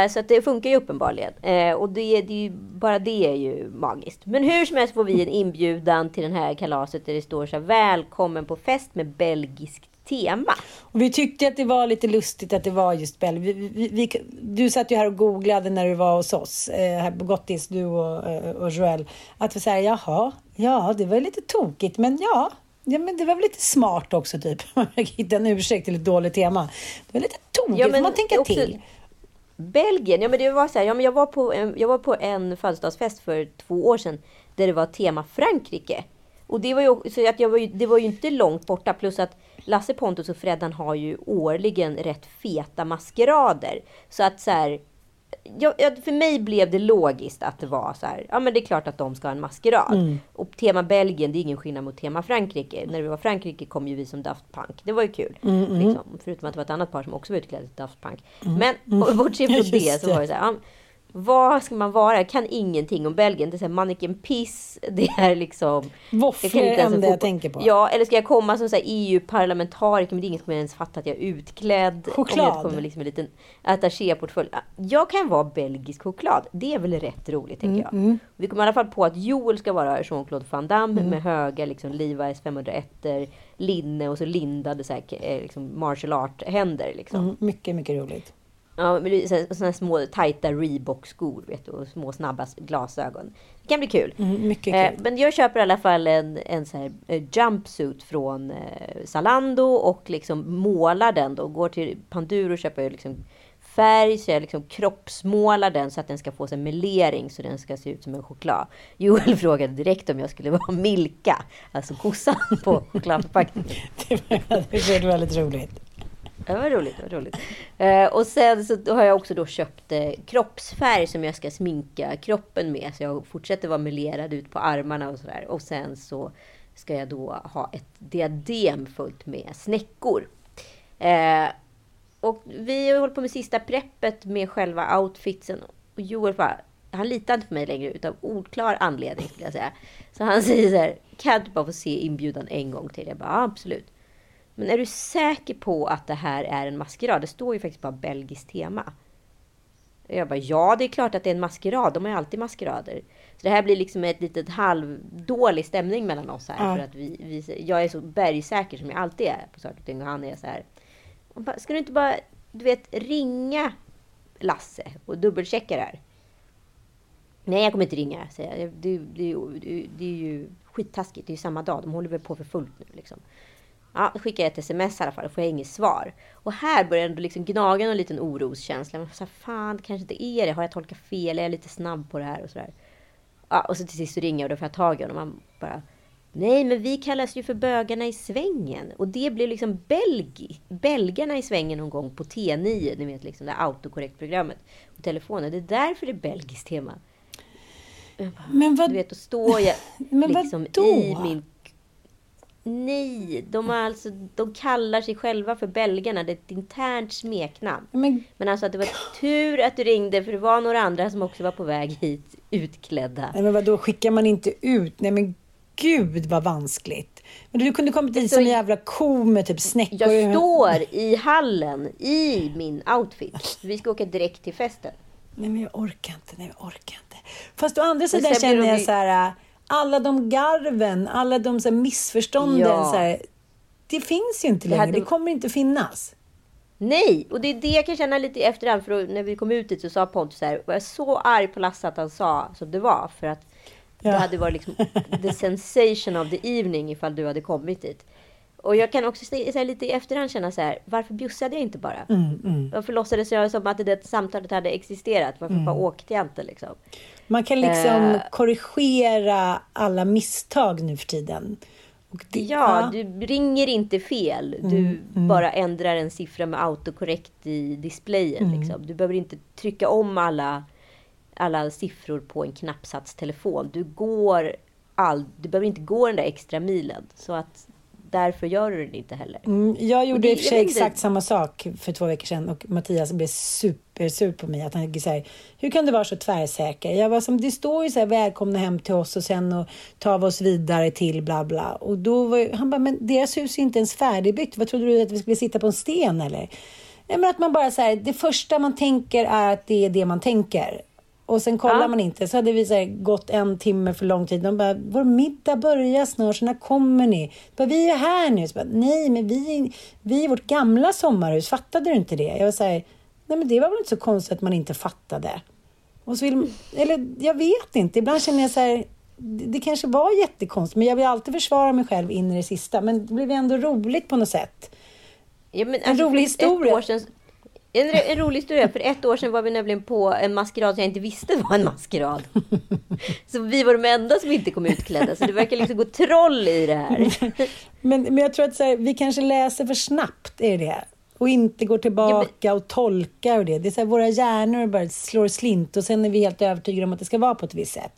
Så att det funkar ju uppenbarligen. Och det är ju, bara det är ju magiskt. Men hur som helst får vi en inbjudan till den här kalaset där det står så här, välkommen på fest med belgiskt tema. Och vi tyckte att det var lite lustigt att det var just Belgien. Du satt ju här och googlade när du var hos oss, här på Gottis, du och Joel. Att vi säger, jaha, ja det var lite tokigt, men ja, men det var väl lite smart också typ. Man hittade en ursäkt till ett dåligt tema. Det var lite tokigt, ja, men man tänker också till. Belgien, ja men det var så här, ja men jag var på en födelsedagsfest för 2 år sedan där det var tema Frankrike. Och det var ju så att det var ju inte långt borta, plus att Lasse, Pontus och Freddan har ju årligen rätt feta maskerader, så att så här, för mig blev det logiskt att det var så här, ja men det är klart att de ska ha en maskerad. Och tema Belgien, det är ingen skillnad mot tema Frankrike. När vi var Frankrike kom ju vi som Daft Punk. Det var ju kul, liksom. Förutom att det var ett annat par som också var utklädd till Daft Punk. Men bortsett från det så var det så här, vad ska man vara? Jag kan ingenting om Belgien. Det är så här mannequin piss. Det är liksom... Våfflor är det jag tänker på. Ja, eller ska jag komma som så här EU-parlamentariker? Men det är ingen som ens fattar att jag är utklädd. Choklad. Jag kommer liksom en liten attaché-portfölj. Jag kan vara belgisk choklad. Det är väl rätt roligt, tänker jag. Vi kommer i alla fall på att Joel ska vara Jean-Claude Van Damme med höga liksom Levi's 501-er, linne och så lindade så här, liksom martial art-händer. Liksom. Mycket, mycket roligt. Ja, men sådana små tajta Reebok-skor, vet du, och små snabba glasögon. Det kan bli kul. Mycket kul. Men jag köper i alla fall en så här jumpsuit från Zalando och liksom målar den då. Går till Panduro och köper liksom färg, så jag liksom kroppsmålar den så att den ska få sig melering, så den ska se ut som en choklad. Joel frågade direkt om jag skulle vara Milka, alltså kossan på chokladförpackningen. Det var väldigt roligt. Det var roligt, och sen så har jag också då köpt kroppsfärg som jag ska sminka kroppen med. Så jag fortsätter vara melerad ut på armarna och sådär. Och sen så ska jag då ha ett diadem fullt med snäckor. Och vi håller på med sista preppet med själva outfitsen. Och Joel bara, han litar inte på mig längre utav oklar anledning, skulle jag säga. Så han säger så här, kan du bara få se inbjudan en gång till? Jag bara, ja, absolut. Men är du säker på att det här är en maskerad? Det står ju faktiskt bara belgiskt tema. Jag bara, ja det är klart att det är en maskerad. De är alltid maskerader. Så det här blir liksom ett litet halvdålig stämning mellan oss här. För att jag är så bergsäker som jag alltid är på saker och ting. Och han är så här. Bara, ska du inte bara, du vet, ringa Lasse och dubbelchecka det här? Nej, jag kommer inte ringa, säger jag. Det är ju skittaskigt. Det är ju samma dag. De håller väl på för fullt nu liksom. Ja, skickar jag ett sms i alla fall, då får jag inget svar. Och här börjar det liksom gnaga en liten oroskänsla. Men så här, fan, det kanske inte är det. Har jag tolkat fel? Är jag lite snabb på det här? Och så där. Ja, och så till sist så ringer jag och då får jag tag i honom. Man bara, nej men vi kallas ju för bögarna i svängen. Och det blir liksom belgarna i svängen någon gång på T9. Ni vet liksom det autokorrektprogrammet på telefonen. Det är därför det är belgiskt tema. Bara, men vad... Du vet, då står jag liksom i min... Nej, de kallar sig själva för belgarna. Det är ett internt smeknamn. Men alltså att det var tur att du ringde, för det var några andra som också var på väg hit utklädda. Nej, men vadå, skickar man inte ut? Nej men gud vad vanskligt. Men du kunde kommit dit som en jävla ko med typ snäckor. Jag står i hallen i min outfit. Vi ska åka direkt till festen. Nej men jag orkar inte, Fast å andra sidan känner jag så här... Alla de garven, alla de så här missförstånden, så här, det finns ju inte längre, det kommer inte finnas. Nej, och det är det jag kan känna lite efterhand, för när vi kom ut dit så sa Pontus så här, var jag så arg på Lasse att han sa som det var, för att det hade varit liksom the sensation of the evening ifall du hade kommit dit. Och jag kan också så här, lite i efterhand känna så här, varför bjussade jag inte bara? Varför låtsades jag som att det samtalet hade existerat? Varför bara åkte jag inte liksom? Man kan liksom korrigera alla misstag nu för tiden. Och det, du ringer inte fel. Du bara ändrar en siffra med autokorrekt i displayen. Liksom. Du behöver inte trycka om alla siffror på en knappsatstelefon. Du behöver inte gå den där extra milen. Så att... Därför gör du det inte heller. Jag gjorde i och för sig exakt samma sak för 2 veckor sedan. Och Mattias blev supersur på mig. Att han gick så här, hur kan du vara så tvärsäker? Jag var som, det står ju så här, välkomna hem till oss. Och sen och ta oss vidare till bla bla. Och då var han bara, men deras hus är inte ens färdigbyggt. Vad trodde du, att vi skulle sitta på en sten eller? Nej men att man bara så här, det första man tänker är att det är det man tänker. Och sen kollar man inte. Så hade vi så här, gått en timme för lång tid. De bara, vår middag börjar snart. Så när kommer ni? Bara, vi är här nu. Så bara, nej, men vi är vårt gamla sommarhus. Fattade du inte det? Jag var så här, nej men det var väl inte så konstigt att man inte fattade. Och så vill, eller jag vet inte. Ibland känner jag så här, det kanske var jättekonstigt. Men jag vill alltid försvara mig själv in i det sista. Men det blev ändå roligt på något sätt. Ja, men, en alltså, rolig historia. En rolig historia, för ett år sedan var vi nämligen på en maskerad som jag inte visste var en maskerad. Så vi var de enda som inte kom utklädda, så det verkar liksom gå troll i det här. Men jag tror att så här, vi kanske läser för snabbt i det och inte går tillbaka och tolkar och det. Det är så här, våra hjärnor bara slår slint och sen är vi helt övertygade om att det ska vara på ett visst sätt.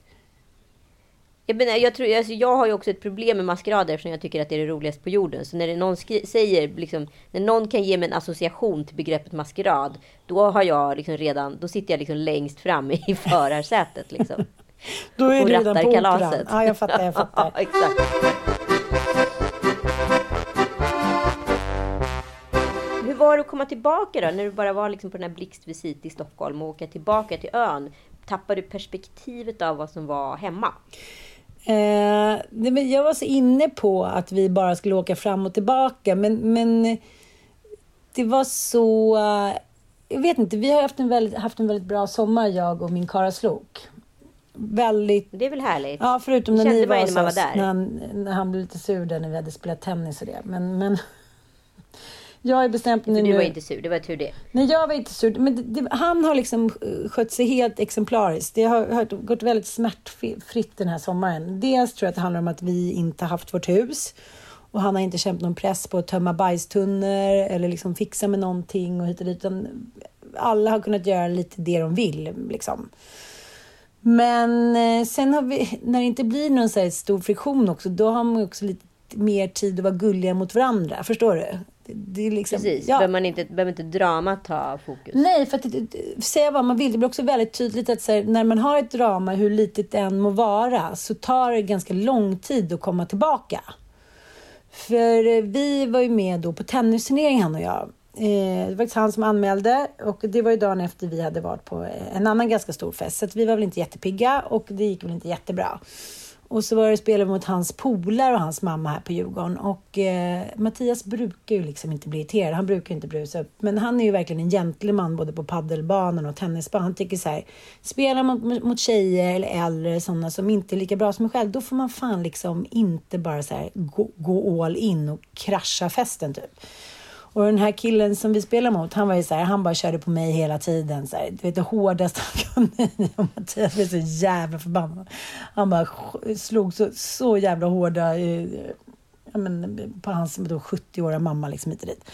Jag menar, jag har ju också ett problem med maskerader eftersom jag tycker att det är det roligaste på jorden. Så när det någon säger, liksom, när någon kan ge mig en association till begreppet maskerad, då har jag liksom redan, då sitter jag liksom längst fram i förarsätet liksom. Då är du redan på kalaset. Ja, jag fattar. Ja, exakt. Hur var det att komma tillbaka då, när du bara var liksom på den här blixtvisit i Stockholm och åka tillbaka till ön? Tappade du perspektivet av vad som var hemma? Jag var så inne på att vi bara skulle åka fram och tillbaka, men det var så, jag vet inte, vi har haft en väldigt bra sommar, jag och min Karaslok. Väldigt. Det är väl härligt. Ja, förutom när ni var, så, där. När han blev lite sur där när vi hade spelat tennis och det, men jag är bestämt nu. Du var inte sur, det var tur det. Nej, jag var inte sur, men han har liksom skött sig helt exemplariskt. Det har gått väldigt smärtfritt den här sommaren. Dels tror jag att det handlar om att vi inte haft vårt hus. Och han har inte känt någon press på att tömma bajstunnor eller liksom fixa med någonting och hit och dit. Utan alla har kunnat göra lite det de vill liksom. Men sen har vi, när det inte blir någon så här stor friktion också, då har man också lite mer tid att vara gulliga mot varandra, förstår du? Det är liksom, precis, ja. behöver inte drama ta fokus. Nej, för att säga vad man vill. Det blir också väldigt tydligt att så här, när man har ett drama, hur litet det än må vara, så tar det ganska lång tid att komma tillbaka. För vi var ju med då på tennisturnering, han och jag. Det var han som anmälde, och det var ju dagen efter vi hade varit på en annan ganska stor fest. Så att vi var väl inte jättepigga och det gick väl inte jättebra. Och så var det spelade mot hans polar och hans mamma här på Djurgården. Och Mattias brukar ju liksom inte bli irriterad. Han brukar inte brusa upp. Men han är ju verkligen en gentleman både på paddelbanan och tennisbanan. Han tycker så här, spelar mot tjejer eller äldre, sådana som inte är lika bra som en själv, då får man fan liksom inte bara så här gå all in och krascha festen typ. Och den här killen som vi spelar mot, han var ju så här, han bara körde på mig hela tiden så här, du vet, det hårdaste han kunde. Och Mattias blev så jävla förbannad. Han bara slog så jävla hårda på hans då 70-åriga mamma liksom hit och dit.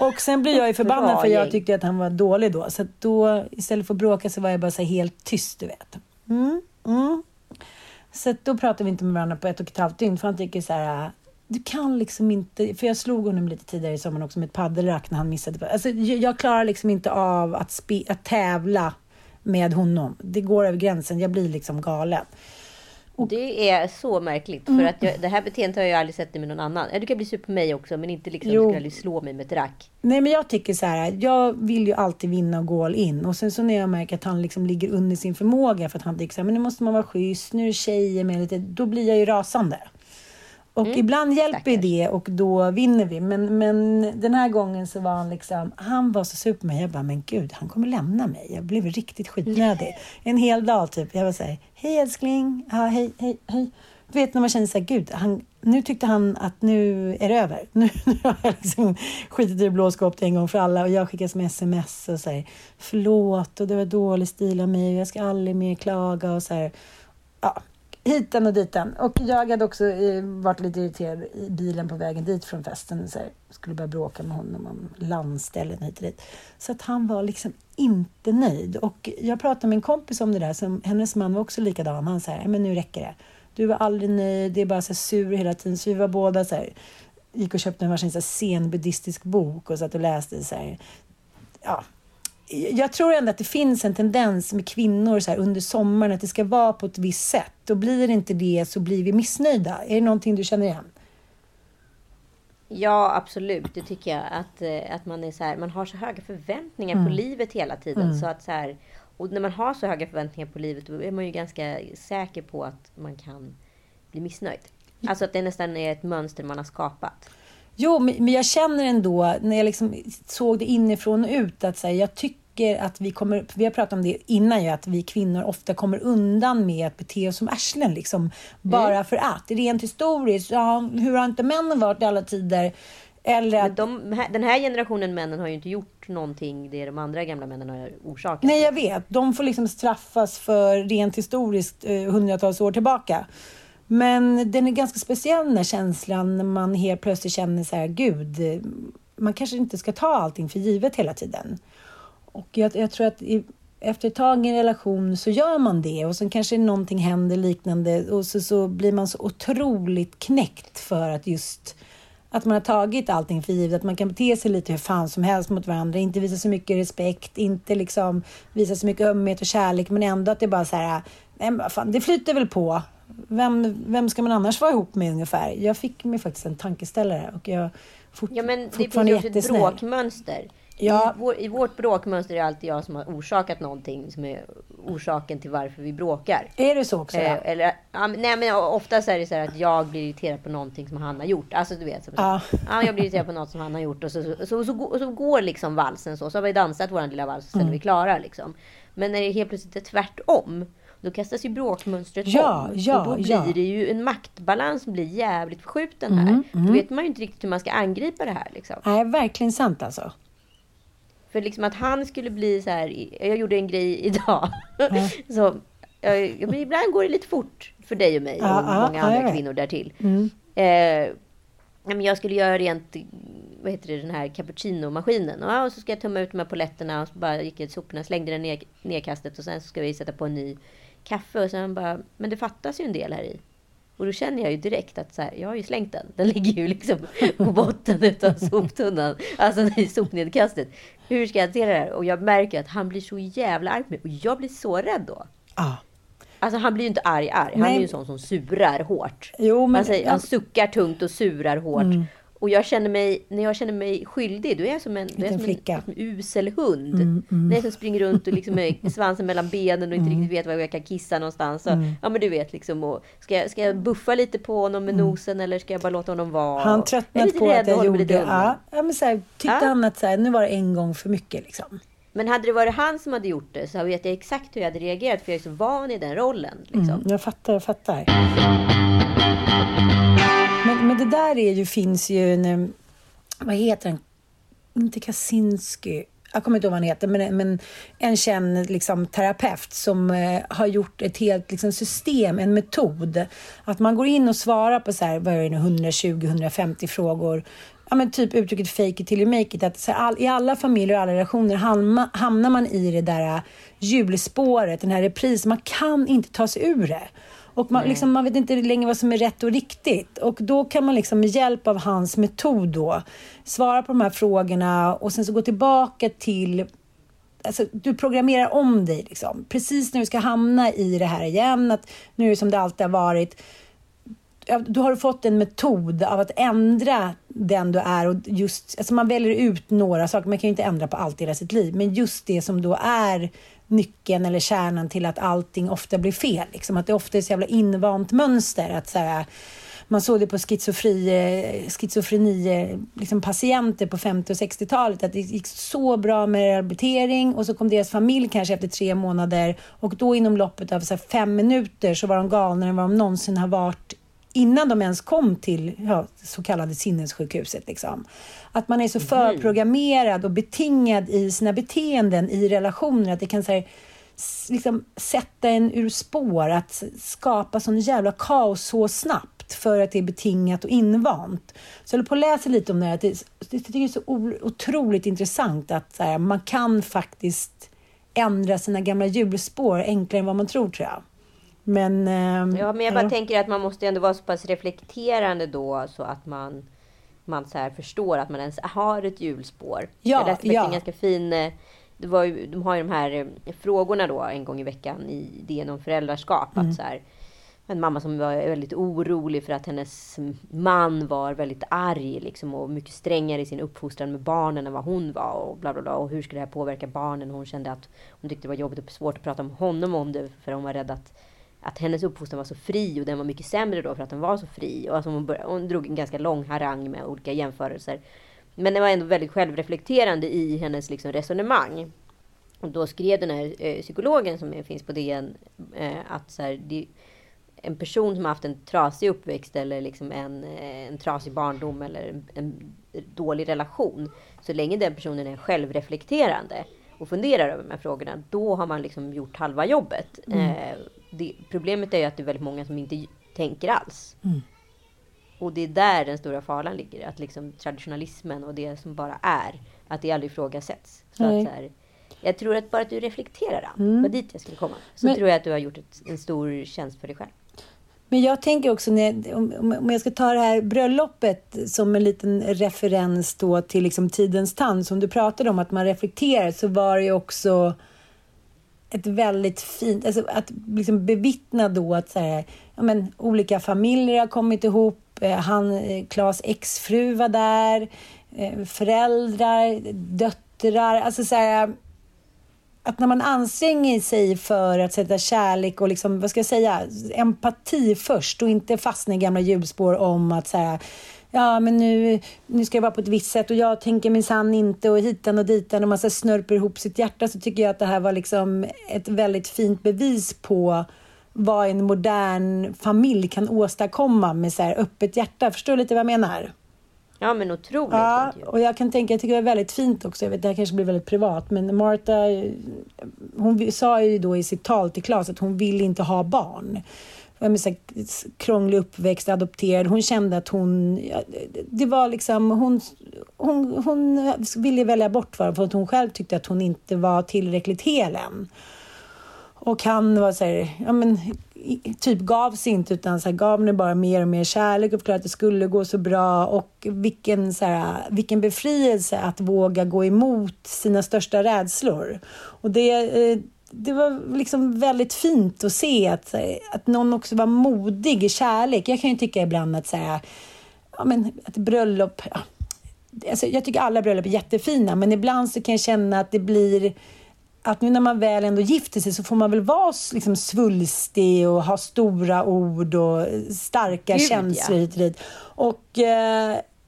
Och sen blev jag ju förbannad för jag tyckte att han var dålig då. Så att då istället för att bråka så var jag bara så här, helt tyst, du vet. Så att då pratade vi inte med varandra på 1,5 dygn, för han tycker så här, du kan liksom inte, för jag slog honom lite tidigare i sommaren också med ett paddelrack när han missade. Alltså jag klarar liksom inte av att tävla med honom. Det går över gränsen, jag blir liksom galen. Och det är så märkligt, för att det här beteendet har jag aldrig sett med någon annan. Du kan bli sur på mig också, men inte liksom, du ska slå mig med ett rack. Nej, men jag tycker så här, jag vill ju alltid vinna och gå all in. Och sen så när jag märker att han liksom ligger under sin förmåga, för att han tycker så här, men nu måste man vara schysst, nu är tjejer med lite, då blir jag ju rasande. Och ibland hjälper det och då vinner vi. Men den här gången så var han liksom, han var så sur på mig. Jag bara, men gud, han kommer lämna mig. Jag blev riktigt skitnödig. En hel dag typ. Jag var så här, hej älskling. Ja, hej. Du vet när man känner så här, gud, nu tyckte han att nu är det över. Nu har jag liksom skitit i blåskåpet en gång för alla. Och jag skickar som sms och så här, förlåt, och det var dålig stil av mig. Jag ska aldrig mer klaga och så här, ja. Hiten och diten. Och jag hade också varit lite irriterad i bilen på vägen dit från festen. Så här, skulle börja bråka med honom om landställen hit och dit. Så att han var liksom inte nöjd. Och jag pratade med en kompis om det där. Hennes man var också likadan. Han sa, men nu räcker det. Du var aldrig nöjd. Det är bara så här sur hela tiden. Så vi var båda så här. Gick och köpte en varsin så här zen-buddhistisk bok. Och satt och läste så här. Ja. Jag tror ändå att det finns en tendens med kvinnor så här, under sommaren, att det ska vara på ett visst sätt. Och blir det inte det så blir vi missnöjda. Är det någonting du känner igen? Ja, absolut. Det tycker jag, att man är så här, man har så höga förväntningar på livet hela tiden. Så att så här, Och när man har så höga förväntningar på livet, då är man ju ganska säker på att man kan bli missnöjd. Alltså att det nästan är ett mönster man har skapat. Jo, men jag känner ändå, när jag liksom såg det inifrån och ut, att säga, jag tycker att vi har pratat om det innan ju, att vi kvinnor ofta kommer undan med att bete oss som ärslen liksom. Bara för att, rent historiskt, ja, hur har inte männen varit i alla tider? Eller att... den här generationen männen har ju inte gjort någonting det de andra gamla männen har orsakat. Nej, jag vet. De får liksom straffas för rent historiskt hundratals år tillbaka. Men den är ganska speciell, den här känslan, när man helt plötsligt känner så här, gud, man kanske inte ska ta allting för givet hela tiden. Och jag tror att efter ett tag i en relation så gör man det, och sen kanske någonting händer liknande, och så blir man så otroligt knäckt för att just... att man har tagit allting för givet, att man kan bete sig lite hur fan som helst mot varandra, inte visa så mycket respekt, inte liksom visa så mycket ömhet och kärlek, men ändå att det är bara så här, nej, fan, det flyter väl på. Vem ska man annars vara ihop med ungefär? Jag fick mig faktiskt en tankeställare, och jag men det finns ju ett bråkmönster. Ja. I vårt bråkmönster är det alltid jag som har orsakat någonting, som är orsaken till varför vi bråkar. Är det så också? Nej, men oftast är det så här att jag blir irriterad på någonting som han har gjort. Alltså du vet, jag blir irriterad på något som han har gjort, och så går liksom valsen så har vi dansat vår lilla vals, och sen är vi klara liksom. Men när det helt plötsligt är tvärtom, då kastas ju bråkmönstret om, och då blir det ju en maktbalans som blir jävligt förskjuten här. Då vet man ju inte riktigt hur man ska angripa det här liksom. Nej, verkligen sant alltså. För liksom att han skulle bli så här, jag gjorde en grej idag. Så men ibland går det lite fort för dig och mig, och många andra kvinnor därtill. Men jag skulle göra rent, vad heter det, den här cappuccino-maskinen. Och så ska jag tömma ut de här poletterna, och så bara gick jag till soporna, slängde den nedkastet, och sen så ska vi sätta på en ny kaffe, och sen bara, men det fattas ju en del här i. Och då känner jag ju direkt att så här, jag har ju slängt den. Den ligger ju liksom på botten utav soptunnan. Alltså i sopnedkastet. Hur ska jag hantera det här? Och jag märker att han blir så jävla arg med. Och jag blir så rädd då. Alltså han blir ju inte arg. Han är ju en sån som surar hårt. Han suckar tungt och surar hårt. Och jag känner mig, när jag känner mig skyldig, då är jag som en usel hund. När jag springer runt och liksom är svansen mellan benen och inte riktigt vet var jag kan kissa någonstans. Så, ja men du vet liksom, och ska jag buffa lite på honom med nosen, eller ska jag bara låta honom vara? Han tröttnat på att jag gjorde. Ja men så här, tyckte han att så här, nu var det en gång för mycket liksom. Men hade det varit han som hade gjort det, så vet jag exakt hur jag hade reagerat, för jag är så van i den rollen liksom. Jag fattar. Men det där är ju, finns ju en, vad heter han? Inte Kaczynski. Jag kommer inte ihåg vad han heter, men en känd liksom terapeut som har gjort ett helt liksom system, en metod, att man går in och svarar på så här, vad är det, 120-150 frågor. Ja, men typ uttrycket fake it till you make it, att så här, i alla familjer och alla relationer hamnar man i det där hjulspåret, den här reprisen, man kan inte ta sig ur det. Och man vet inte längre vad som är rätt och riktigt. Och då kan man liksom med hjälp av hans metod då svara på de här frågorna, och sen så gå tillbaka till, alltså du programmerar om dig liksom. Precis när du ska hamna i det här igen, att nu är det som det alltid har varit. Då har du fått en metod av att ändra den du är, och just, alltså man väljer ut några saker, man kan ju inte ändra på allt i hela sitt liv, men just det som då är nyckeln eller kärnan till att allting ofta blir fel, liksom, att det ofta är så jävla invant mönster, att så här, man såg det på schizofreni liksom patienter på 50- och 60-talet, att det gick så bra med rehabilitering, och så kom deras familj kanske efter 3 månader, och då inom loppet av så här 5 minuter så var de galnare än vad de någonsin har varit innan de ens kom till så kallade sinnessjukhuset liksom. Att man är så förprogrammerad och betingad i sina beteenden i relationer, att det kan så här, liksom, sätta en ur spår, att skapa sån jävla kaos så snabbt för att det är betingat och invant. Så jag håller på att läsa lite om det här, att det tycker jag är så otroligt intressant, att så här, man kan faktiskt ändra sina gamla hjulspår enklare än vad man tror jag. Men jag bara tänker att man måste ändå vara så pass reflekterande då, så att man så här förstår att man ens har ett hjulspår. Jag läste en ganska fin, de har ju de här frågorna då en gång i veckan i idén om föräldraskap, att så här, en mamma som var väldigt orolig för att hennes man var väldigt arg liksom, och mycket strängare i sin uppfostran med barnen än vad hon var och bla bla bla. Och hur skulle det här påverka barnen? Hon kände att hon tyckte det var jobbigt och svårt att prata om honom om det, för hon var rädd att hennes uppfostran var så fri och den var mycket sämre då för att den var så fri. Och alltså hon drog en ganska lång harang med olika jämförelser. Men det var ändå väldigt självreflekterande i hennes liksom, resonemang. Och då skrev den här psykologen som finns på DN att så här, en person som har haft en trasig uppväxt eller liksom en trasig barndom eller en dålig relation, så länge den personen är självreflekterande och funderar över de här frågorna, då har man liksom gjort halva jobbet. Problemet är ju att det är väldigt många som inte tänker alls. Och det är där den stora faran ligger, att liksom traditionalismen och det som bara är, att det aldrig ifrågasätts. Jag tror att bara att du reflekterar på dit jag skulle komma, så tror jag att du har gjort en stor tjänst för dig själv. Men jag tänker också, om jag ska ta det här bröllopet som en liten referens då till liksom tidens tand som du pratade om, att man reflekterar, så var det ju också ett väldigt fint, alltså att liksom bevittna då att så här, ja, men, olika familjer har kommit ihop, Claes exfru var där, föräldrar, döttrar, alltså så här, att när man anstränger sig för att sätta kärlek och liksom, vad ska jag säga, empati först och inte fastna i gamla hjulspår om att så här, ja men nu ska jag vara på ett visst sätt och jag tänker minsann inte och hitan och ditan och man så snörper ihop sitt hjärta, så tycker jag att det här var liksom ett väldigt fint bevis på vad en modern familj kan åstadkomma med så här öppet hjärta. Förstår lite vad jag menar? Ja, men otroligt. Ja, och jag tycker det är väldigt fint också. Jag vet, det här kanske blir väldigt privat, men Martha, hon sa ju då i sitt tal till Claes att hon vill inte ha barn. Jag så här, krånglig uppväxt, adopterad. Hon kände att det var liksom, hon ville välja bort för att hon själv tyckte att hon inte var tillräckligt hel än. Och han var så här, ja men typ gav sig inte, utan så här, gav henne bara mer och mer kärlek och förklarade att det skulle gå så bra. Och vilken befrielse att våga gå emot sina största rädslor. Och det var liksom väldigt fint att se att någon också var modig i kärlek. Jag kan ju tycka ibland att så här, ja men att bröllop, ja, alltså jag tycker alla bröllop är jättefina, men ibland så kan jag känna att det blir, att nu när man väl ändå gifter sig så får man väl vara liksom svulstig och ha stora ord och starka känslor hit. Och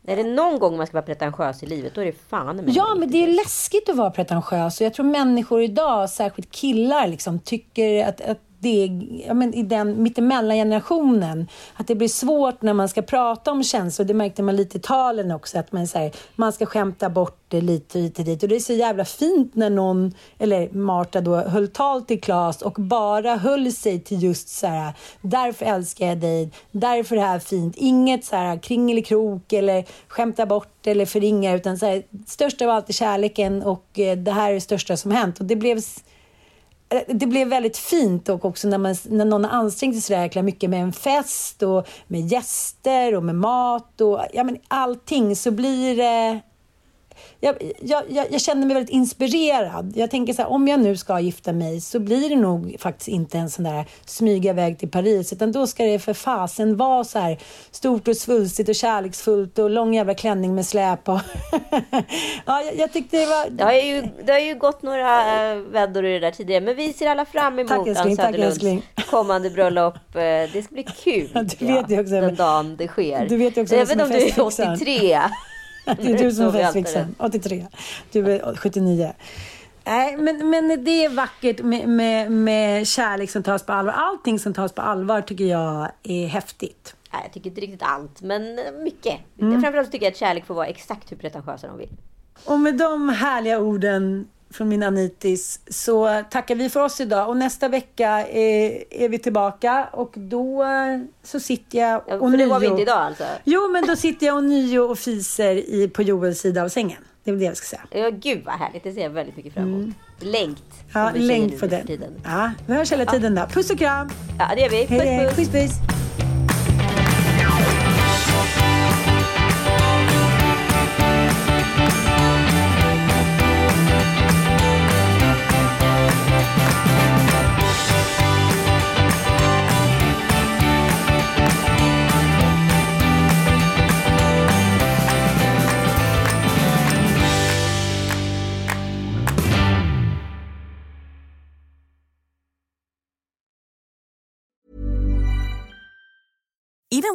är det någon gång man ska vara pretentiös i livet, då är det fan. Men det är läskigt att vara pretentiös. Och jag tror människor idag, särskilt killar liksom, tycker att det är, ja, men i den mittemellan generationen, att det blir svårt när man ska prata om känslor. Det märkte man lite i talen också, att man säger man ska skämta bort det lite dit. Och det är så jävla fint när någon, eller Martha då, höll tal till Claes och bara höll sig till just så här, därför älskar jag dig, därför det här är fint. Inget så här kring eller krok eller skämta bort eller förringa, utan så här, största av allt är kärleken och det här är det största som hänt. Och det blev väldigt fint, och också när någon har ansträngt sig så jäkla mycket med en fest och med gäster och med mat och ja, men allting, så blir det... Jag känner mig väldigt inspirerad. Jag tänker så här, om jag nu ska gifta mig så blir det nog faktiskt inte en sån där smyga väg till Paris, utan då ska det för fasen vara så här stort och svulstigt och kärleksfullt och lång jävla klänning med släp och ja, jag tyckte det var... Det har ju gått några väddor i det där tidigare, men vi ser alla fram emot Söderlunds kommande bröllop. Det ska bli kul. Du vet ju också den dagen det sker. Du vet ju också även om du är 83. Det är du som är festfixen, 83. Du är 79. Nej, men det är vackert med kärlek som tas på allvar. Allting som tas på allvar tycker jag är häftigt. Nej, jag tycker inte riktigt allt, men mycket. Framförallt tycker jag att kärlek får vara exakt hur pretentiösa de vill. Och med de härliga orden från min Anitis så tackar vi för oss idag. Och nästa vecka är vi tillbaka. Och då så sitter jag och för det var vi inte idag alltså. Jo, men då sitter jag och nio och fiser på Joels sida av sängen. Det är väl det jag ska säga. Ja, gud vad härligt. Det ser jag väldigt mycket fram emot. Längt. Ja, längt för den. Ja, vi hörs hela tiden där. Puss och kram. Ja, det är vi. Puss, puss. Puss, puss. Even